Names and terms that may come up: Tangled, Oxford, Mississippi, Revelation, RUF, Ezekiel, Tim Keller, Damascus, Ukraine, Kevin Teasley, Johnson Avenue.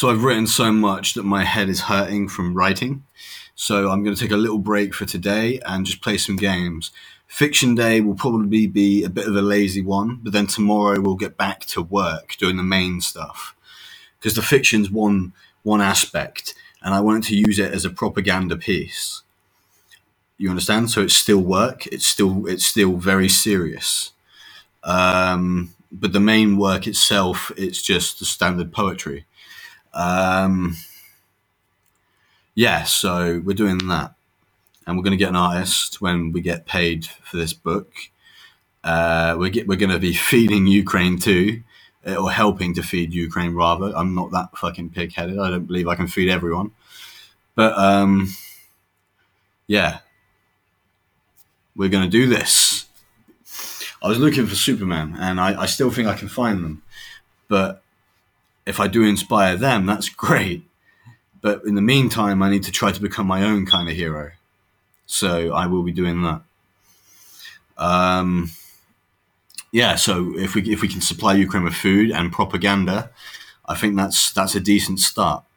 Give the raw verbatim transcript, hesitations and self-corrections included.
So I've written so much that my head is hurting from writing. So I'm going to take a little break for today and just play some games. Fiction day will probably be a bit of a lazy one, but then tomorrow we'll get back to work doing the main stuff. Because the fiction's one one aspect, and I wanted to use it as a propaganda piece. You understand? So it's still work. It's still it's still very serious. Um, but the main work itself, it's just the standard poetry. Um, yeah, so we're doing that. And we're going to get an artist when we get paid for this book. Uh, we're, get, we're going to be feeding Ukraine too, or helping to feed Ukraine rather. I'm not that fucking pig-headed. I don't believe I can feed everyone. But um, yeah, we're going to do this. I was looking for Superman, and I, I still think I can find them. But if I do inspire them, that's great. But in the meantime, I need to try to become my own kind of hero. So I will be doing that. Um, yeah, so if we if we can supply Ukraine with food and propaganda, I think that's that's a decent start.